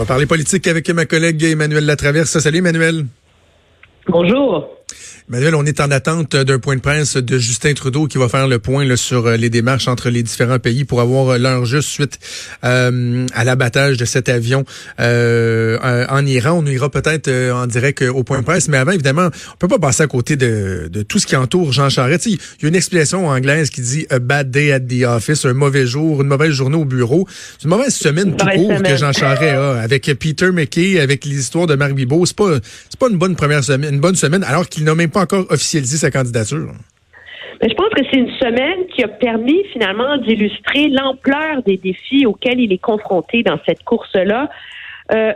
va parler politique avec ma collègue Emmanuel Latraverse. Salut Emmanuel. Bonjour. Emmanuel, on est en attente d'un point de presse de Justin Trudeau qui va faire le point là, sur les démarches entre les différents pays pour avoir l'heure juste suite à l'abattage de cet avion en Iran. On ira peut-être en direct au point de presse, mais avant, évidemment, on peut pas passer à côté de tout ce qui entoure Jean Charest. Il y a une expression anglaise qui dit « a bad day at the office », un mauvais jour, une mauvaise journée au bureau. C'est une mauvaise semaine tout court que Jean Charest a avec Peter McKay, avec les histoires de Marc Bibeau. C'est pas une bonne première semaine, une bonne semaine, alors qu'il n'a même pas encore officialisé sa candidature. Mais je pense que c'est une semaine qui a permis finalement d'illustrer l'ampleur des défis auxquels il est confronté dans cette course-là,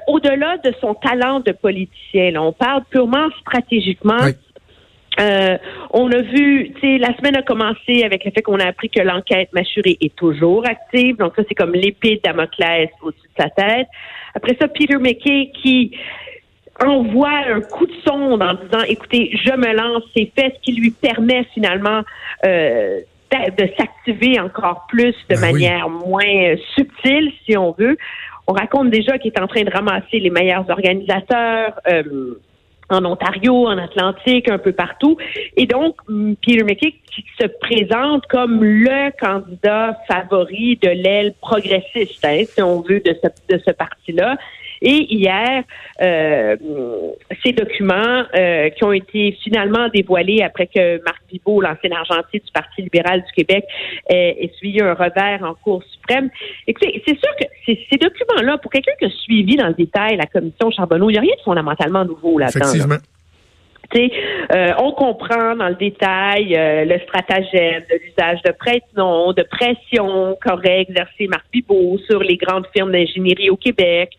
au-delà de son talent de politicien. Là, on parle purement stratégiquement. Oui. On a vu, tu sais, la semaine a commencé avec le fait qu'on a appris que l'enquête Machuré est toujours active. Donc ça, c'est comme l'épée de Damoclès au-dessus de sa tête. Après ça, Peter McKay qui envoie un coup de sonde en disant « Écoutez, je me lance », c'est fait, ce qui lui permet finalement de s'activer encore plus de manière moins subtile, si on veut. On raconte déjà qu'il est en train de ramasser les meilleurs organisateurs en Ontario, en Atlantique, un peu partout. Et donc, Peter McKay qui se présente comme le candidat favori de l'aile progressiste, hein, si on veut, de ce parti-là. Et hier, ces documents qui ont été finalement dévoilés après que Marc Bibeau, l'ancien argentier du Parti libéral du Québec, ait essuyé un revers en Cour suprême. Écoutez, c'est sûr que ces documents-là, pour quelqu'un qui a suivi dans le détail la commission Charbonneau, il n'y a rien de fondamentalement nouveau là-dedans. Effectivement. Là. On comprend dans le détail le stratagème de l'usage de prête-noms, de pression qu'aurait exercé Marc Bibeau sur les grandes firmes d'ingénierie au Québec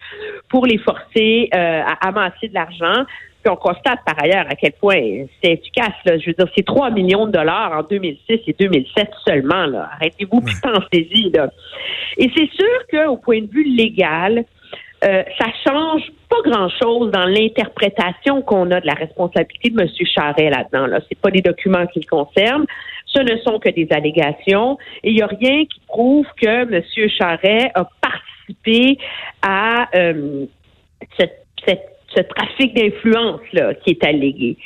pour les forcer à amasser de l'argent. Puis on constate par ailleurs à quel point c'est efficace. Là. Je veux dire, c'est 3 millions de dollars en 2006 et 2007 seulement. Là. Arrêtez-vous, puis pensez-y. Là. Et c'est sûr qu'au point de vue légal, ça change pas grand-chose dans l'interprétation qu'on a de la responsabilité de M. Charest là-dedans. Là. C'est pas des documents qui le concernent. Ce ne sont que des allégations. Et il n'y a rien qui prouve que M. Charest a participé à ce trafic d'influence là qui est allégué.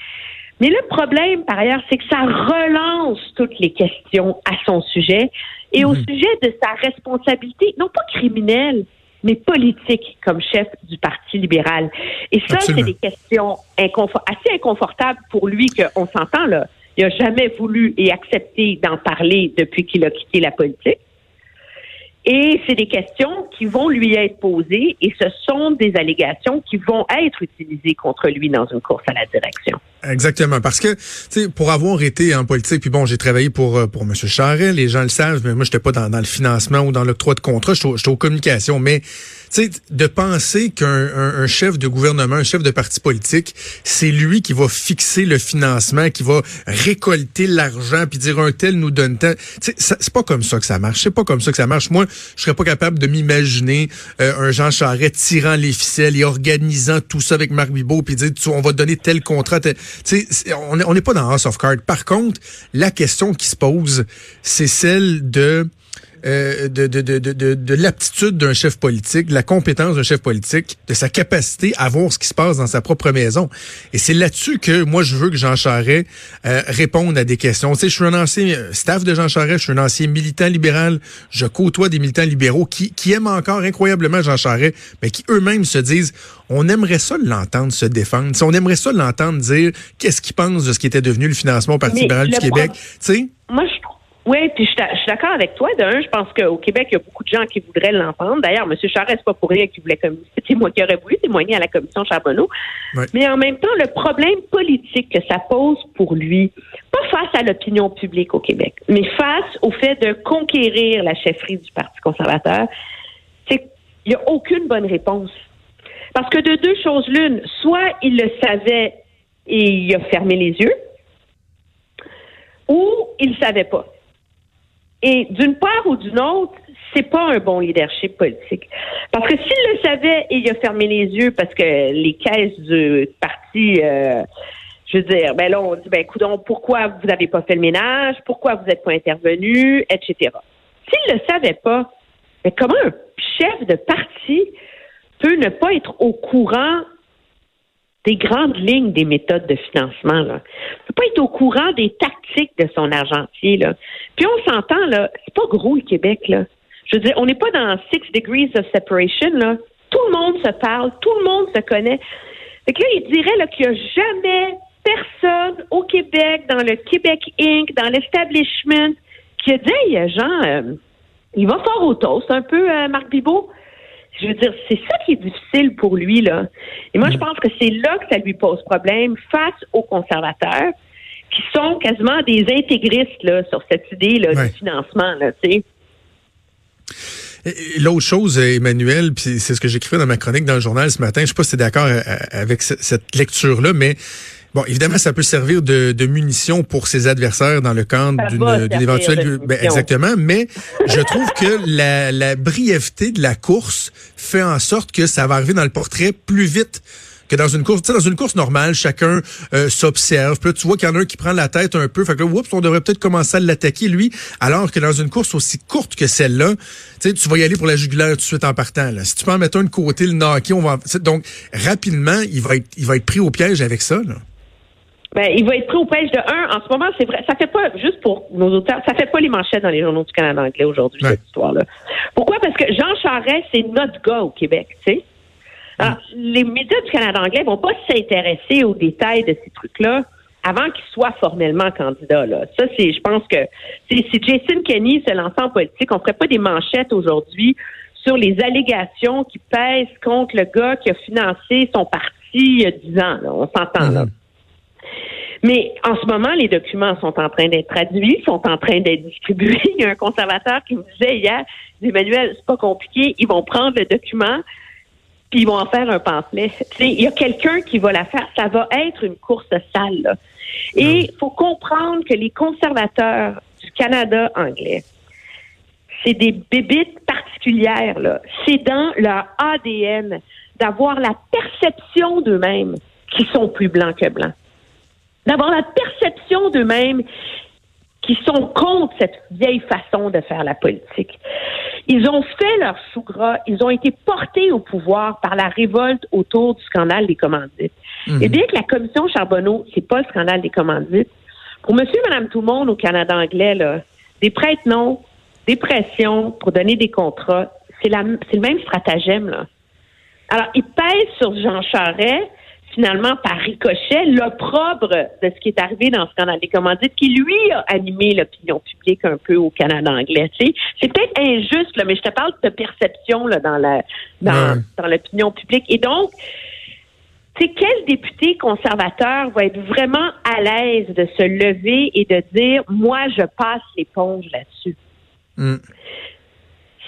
Mais le problème, par ailleurs, c'est que ça relance toutes les questions à son sujet et au sujet de sa responsabilité, non pas criminelle, mais politique comme chef du Parti libéral. Et ça, absolument, c'est des questions assez inconfortables pour lui qu'on s'entend, là. Il n'a jamais voulu et accepté d'en parler depuis qu'il a quitté la politique. Et c'est des questions qui vont lui être posées et ce sont des allégations qui vont être utilisées contre lui dans une course à la direction. Exactement, parce que tu sais, pour avoir été en politique, puis bon, j'ai travaillé pour M. Charest, les gens le savent, mais moi j'étais pas dans le financement ou dans l'octroi de contrat, j'étais aux communications, mais tu sais, de penser qu'un chef de gouvernement, un chef de parti politique, c'est lui qui va fixer le financement, qui va récolter l'argent, puis dire un tel nous donne tel. Tu sais, c'est pas comme ça que ça marche. C'est pas comme ça que ça marche. Moi, je serais pas capable de m'imaginer un Jean Charest tirant les ficelles et organisant tout ça avec Marc Bibeau, puis dire on va donner tel contrat. Tel. Tu sais, on n'est pas dans House of Cards. Par contre, la question qui se pose, c'est celle de l'aptitude d'un chef politique, de la compétence d'un chef politique, de sa capacité à voir ce qui se passe dans sa propre maison. Et c'est là-dessus que moi, je veux que Jean Charest réponde à des questions. Tu sais, je suis un ancien staff de Jean Charest, je suis un ancien militant libéral, je côtoie des militants libéraux qui aiment encore incroyablement Jean Charest, mais qui eux-mêmes se disent, on aimerait ça l'entendre se défendre. Tu sais, on aimerait ça l'entendre dire qu'est-ce qu'il pense de ce qui était devenu le financement au Parti libéral du Québec. Tu sais, moi, je trouve... Oui, puis je suis d'accord avec toi. Je pense qu'au Québec, il y a beaucoup de gens qui voudraient l'entendre. D'ailleurs, M. Charest, c'est pas pour rien qu'il voulait qui aurait voulu témoigner à la commission Charbonneau. Oui. Mais en même temps, le problème politique que ça pose pour lui, pas face à l'opinion publique au Québec, mais face au fait de conquérir la chefferie du Parti conservateur, c'est qu'il n'y a aucune bonne réponse. Parce que de deux choses l'une, soit il le savait et il a fermé les yeux, ou il ne savait pas. Et d'une part ou d'une autre, c'est pas un bon leadership politique. Parce que s'il le savait, il a fermé les yeux parce que les caisses du parti, je veux dire, là, on dit, coudonc, pourquoi vous n'avez pas fait le ménage? Pourquoi vous n'êtes pas intervenu? Etc. S'il le savait pas, comment un chef de parti peut ne pas être au courant des grandes lignes des méthodes de financement, là. Il ne peut pas être au courant des tactiques de son argentier, là. Puis on s'entend, là, c'est pas gros le Québec, là. Je veux dire, on n'est pas dans six degrees of separation, là. Tout le monde se parle, tout le monde se connaît. Fait que là, il dirait là, qu'il n'y a jamais personne au Québec, dans le Québec Inc., dans l'establishment, qui a dit, hey, Jean, il va fort au toast, un peu, Marc Bibeau. Je veux dire, c'est ça qui est difficile pour lui, là. Et moi, je pense que c'est là que ça lui pose problème face aux conservateurs, qui sont quasiment des intégristes, là, sur cette idée, là, du financement, là, tu sais. L'autre chose, Emmanuel, puis c'est ce que j'écrivais dans ma chronique dans le journal ce matin, je sais pas si t'es d'accord avec cette lecture-là, mais bon, évidemment, ça peut servir de munition pour ses adversaires dans le cadre d'une éventuelle... exactement, mais je trouve que la brièveté de la course fait en sorte que ça va arriver dans le portrait plus vite que dans une course. Tu sais, dans une course normale, chacun s'observe. Puis là, tu vois qu'il y en a un qui prend la tête un peu. Fait que là, oups, on devrait peut-être commencer à l'attaquer, lui. Alors que dans une course aussi courte que celle-là, tu sais, tu vas y aller pour la jugulaire tout de suite en partant, là. Si tu peux en mettre un de côté, le knocker, on va... Donc, rapidement, il va être pris au piège avec ça, là. Ben, il va être pris au piège de un. En ce moment, c'est vrai. Ça fait pas, juste pour nos auteurs, ça fait pas les manchettes dans les journaux du Canada anglais aujourd'hui, cette histoire-là. Pourquoi? Parce que Jean Charest, c'est notre gars au Québec, tu sais. Alors, les médias du Canada anglais vont pas s'intéresser aux détails de ces trucs-là avant qu'ils soient formellement candidats, là. Ça, c'est, je pense que, si Jason Kenney se lançait en politique, on ferait pas des manchettes aujourd'hui sur les allégations qui pèsent contre le gars qui a financé son parti il y a 10 ans, là. On s'entend, là. Mais en ce moment, les documents sont en train d'être traduits, sont en train d'être distribués. Il y a un conservateur qui me disait hier, Emmanuel, c'est pas compliqué, ils vont prendre le document puis ils vont en faire un pamphlet. Il y a quelqu'un qui va la faire. Ça va être une course sale, là. Et il faut comprendre que les conservateurs du Canada anglais, c'est des bébites particulières, là. C'est dans leur ADN d'avoir la perception d'eux-mêmes qu'ils sont plus blancs que blancs. D'avoir la perception d'eux-mêmes qui sont contre cette vieille façon de faire la politique. Ils ont fait leur sous gras, ils ont été portés au pouvoir par la révolte autour du scandale des commandites. Mm-hmm. Et bien que la commission Charbonneau, c'est pas le scandale des commandites, pour monsieur et madame tout le monde au Canada anglais, là, des prête-noms, des pressions pour donner des contrats, c'est le même stratagème, là. Alors, ils pèsent sur Jean Charest, finalement, par ricochet, l'opprobre de ce qui est arrivé dans le scandale des commandites qui, lui, a animé l'opinion publique un peu au Canada anglais. Tu sais, c'est peut-être injuste, là, mais je te parle de perception là, dans l'opinion publique. Et donc, tu sais, quel député conservateur va être vraiment à l'aise de se lever et de dire « Moi, je passe l'éponge là-dessus ».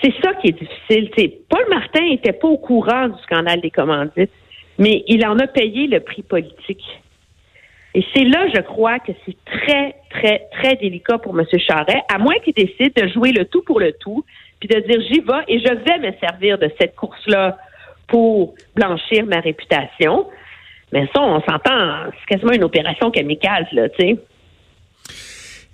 C'est ça qui est difficile. Tu sais, Paul Martin n'était pas au courant du scandale des commandites. Mais il en a payé le prix politique. Et c'est là, je crois, que c'est très, très, très délicat pour M. Charest, à moins qu'il décide de jouer le tout pour le tout, puis de dire, j'y vais et je vais me servir de cette course-là pour blanchir ma réputation. Mais ça, on s'entend, c'est quasiment une opération kamikaze, là, tu sais.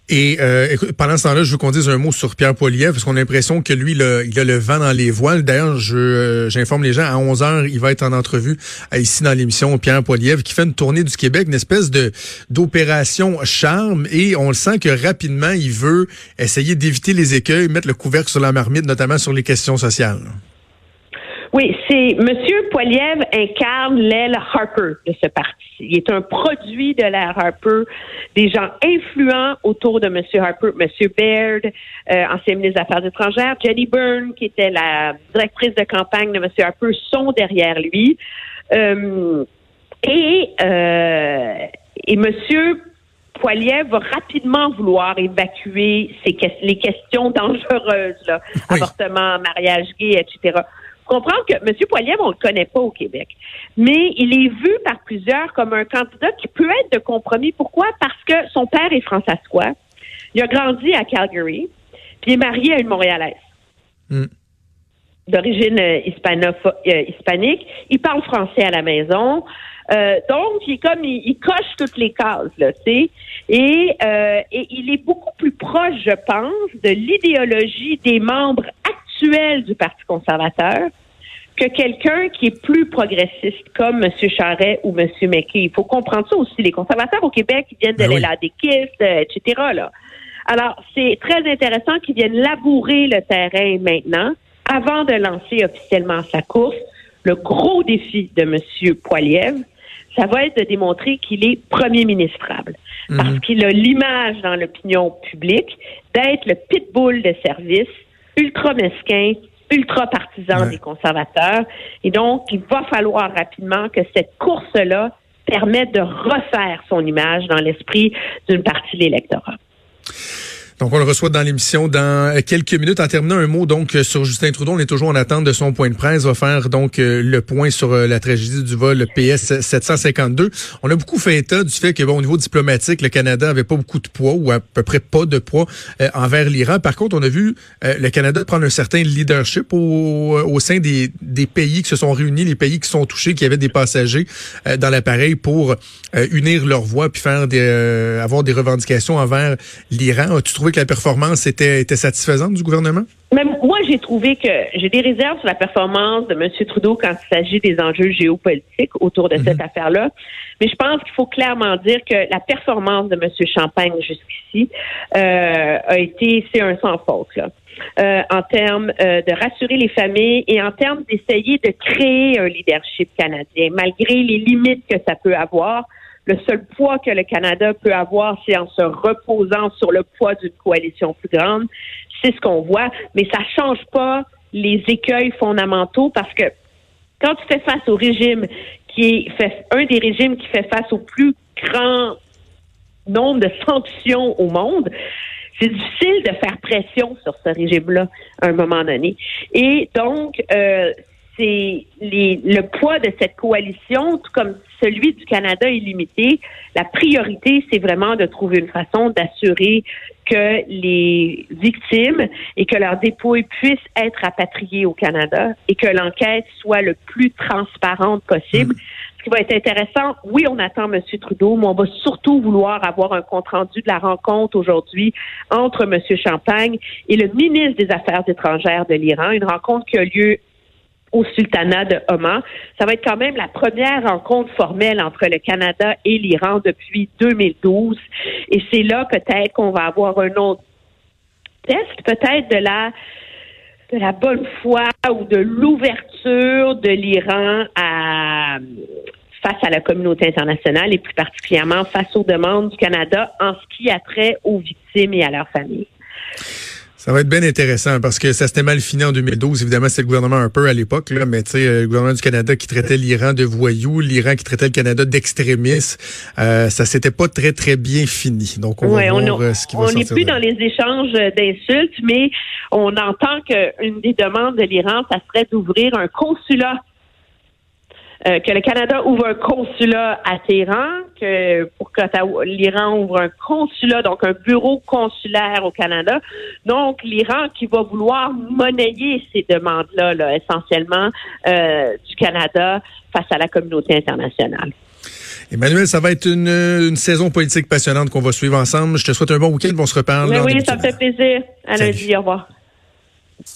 Et écoute, pendant ce temps-là, je veux qu'on dise un mot sur Pierre Poilievre, parce qu'on a l'impression que lui, il a le vent dans les voiles. D'ailleurs, j'informe les gens, à 11h, il va être en entrevue ici dans l'émission Pierre Poilievre, qui fait une tournée du Québec, une espèce d'opération charme. Et on le sent que rapidement, il veut essayer d'éviter les écueils, mettre le couvercle sur la marmite, notamment sur les questions sociales. Oui, c'est monsieur Poilievre incarne l'aile Harper de ce parti. Il est un produit de l'aile Harper, des gens influents autour de monsieur Harper, monsieur Baird, ancien ministre des Affaires étrangères, Jenny Byrne, qui était la directrice de campagne de monsieur Harper, sont derrière lui. Et monsieur Poilievre va rapidement vouloir évacuer les questions dangereuses, là, avortement, mariage gay, etc. Comprendre que M. Poilievre, on ne le connaît pas au Québec, mais il est vu par plusieurs comme un candidat qui peut être de compromis. Pourquoi? Parce que son père est français-ascois, il a grandi à Calgary, puis il est marié à une Montréalaise d'origine hispanique. Il parle français à la maison, donc il est comme il coche toutes les cases, là, tu sais. Et il est beaucoup plus proche, je pense, de l'idéologie des membres actuels du Parti conservateur que quelqu'un qui est plus progressiste comme M. Charest ou M. McKay. Il faut comprendre ça aussi. Les conservateurs au Québec, ils viennent de la déquiste, etc. Là. Alors, c'est très intéressant qu'ils viennent labourer le terrain maintenant avant de lancer officiellement sa course. Le gros défi de M. Poilievre, ça va être de démontrer qu'il est premier ministrable. Mm-hmm. Parce qu'il a l'image dans l'opinion publique d'être le pitbull de service, ultra mesquin, ultra partisan des conservateurs. Et donc, il va falloir rapidement que cette course-là permette de refaire son image dans l'esprit d'une partie de l'électorat. Donc, on le reçoit dans l'émission dans quelques minutes. En terminant, un mot donc sur Justin Trudeau. On est toujours en attente de son point de presse. On va faire donc le point sur la tragédie du vol PS-752. On a beaucoup fait état du fait que, bon, au niveau diplomatique, le Canada avait pas beaucoup de poids ou à peu près pas de poids envers l'Iran. Par contre, on a vu le Canada prendre un certain leadership au sein des pays qui se sont réunis, les pays qui sont touchés, qui avaient des passagers dans l'appareil pour unir leur voix puis faire avoir des revendications envers l'Iran. As-tu trouvé que la performance était satisfaisante du gouvernement? Même moi, j'ai trouvé que j'ai des réserves sur la performance de M. Trudeau quand il s'agit des enjeux géopolitiques autour de cette affaire-là. Mais je pense qu'il faut clairement dire que la performance de M. Champagne jusqu'ici a été, c'est un sans faute, là. En termes de rassurer les familles et en termes d'essayer de créer un leadership canadien, malgré les limites que ça peut avoir. Le seul poids que le Canada peut avoir, c'est en se reposant sur le poids d'une coalition plus grande. C'est ce qu'on voit, mais ça change pas les écueils fondamentaux parce que quand tu fais face au régime qui est un des régimes qui fait face au plus grand nombre de sanctions au monde, c'est difficile de faire pression sur ce régime-là à un moment donné. Et donc, c'est le poids de cette coalition, tout comme celui du Canada est limité. La priorité, c'est vraiment de trouver une façon d'assurer que les victimes et que leurs dépouilles puissent être rapatriées au Canada et que l'enquête soit le plus transparente possible. Ce qui va être intéressant, oui, on attend M. Trudeau, mais on va surtout vouloir avoir un compte-rendu de la rencontre aujourd'hui entre M. Champagne et le ministre des Affaires étrangères de l'Iran, une rencontre qui a lieu au sultanat de Oman. Ça va être quand même la première rencontre formelle entre le Canada et l'Iran depuis 2012. Et c'est là peut-être qu'on va avoir un autre test, peut-être de la bonne foi ou de l'ouverture de l'Iran face à la communauté internationale et plus particulièrement face aux demandes du Canada en ce qui a trait aux victimes et à leurs familles. Ça va être bien intéressant parce que ça s'était mal fini en 2012. Évidemment, c'était le gouvernement un peu à l'époque, là, mais tu sais, le gouvernement du Canada qui traitait l'Iran de voyous, l'Iran qui traitait le Canada d'extrémiste, ça s'était pas très, très bien fini. Donc, on va voir ce qui va sortir. On n'est plus dans les échanges d'insultes, mais on entend qu'une des demandes de l'Iran, ça serait d'ouvrir un consulat. Que le Canada ouvre un consulat à Téhéran, que l'Iran ouvre un consulat, donc un bureau consulaire au Canada. Donc, l'Iran qui va vouloir monnayer ces demandes-là, là, essentiellement du Canada face à la communauté internationale. Emmanuel, ça va être une saison politique passionnante qu'on va suivre ensemble. Je te souhaite un bon week-end. On se reparle. Oui, ça me fait plaisir. À lundi, au revoir.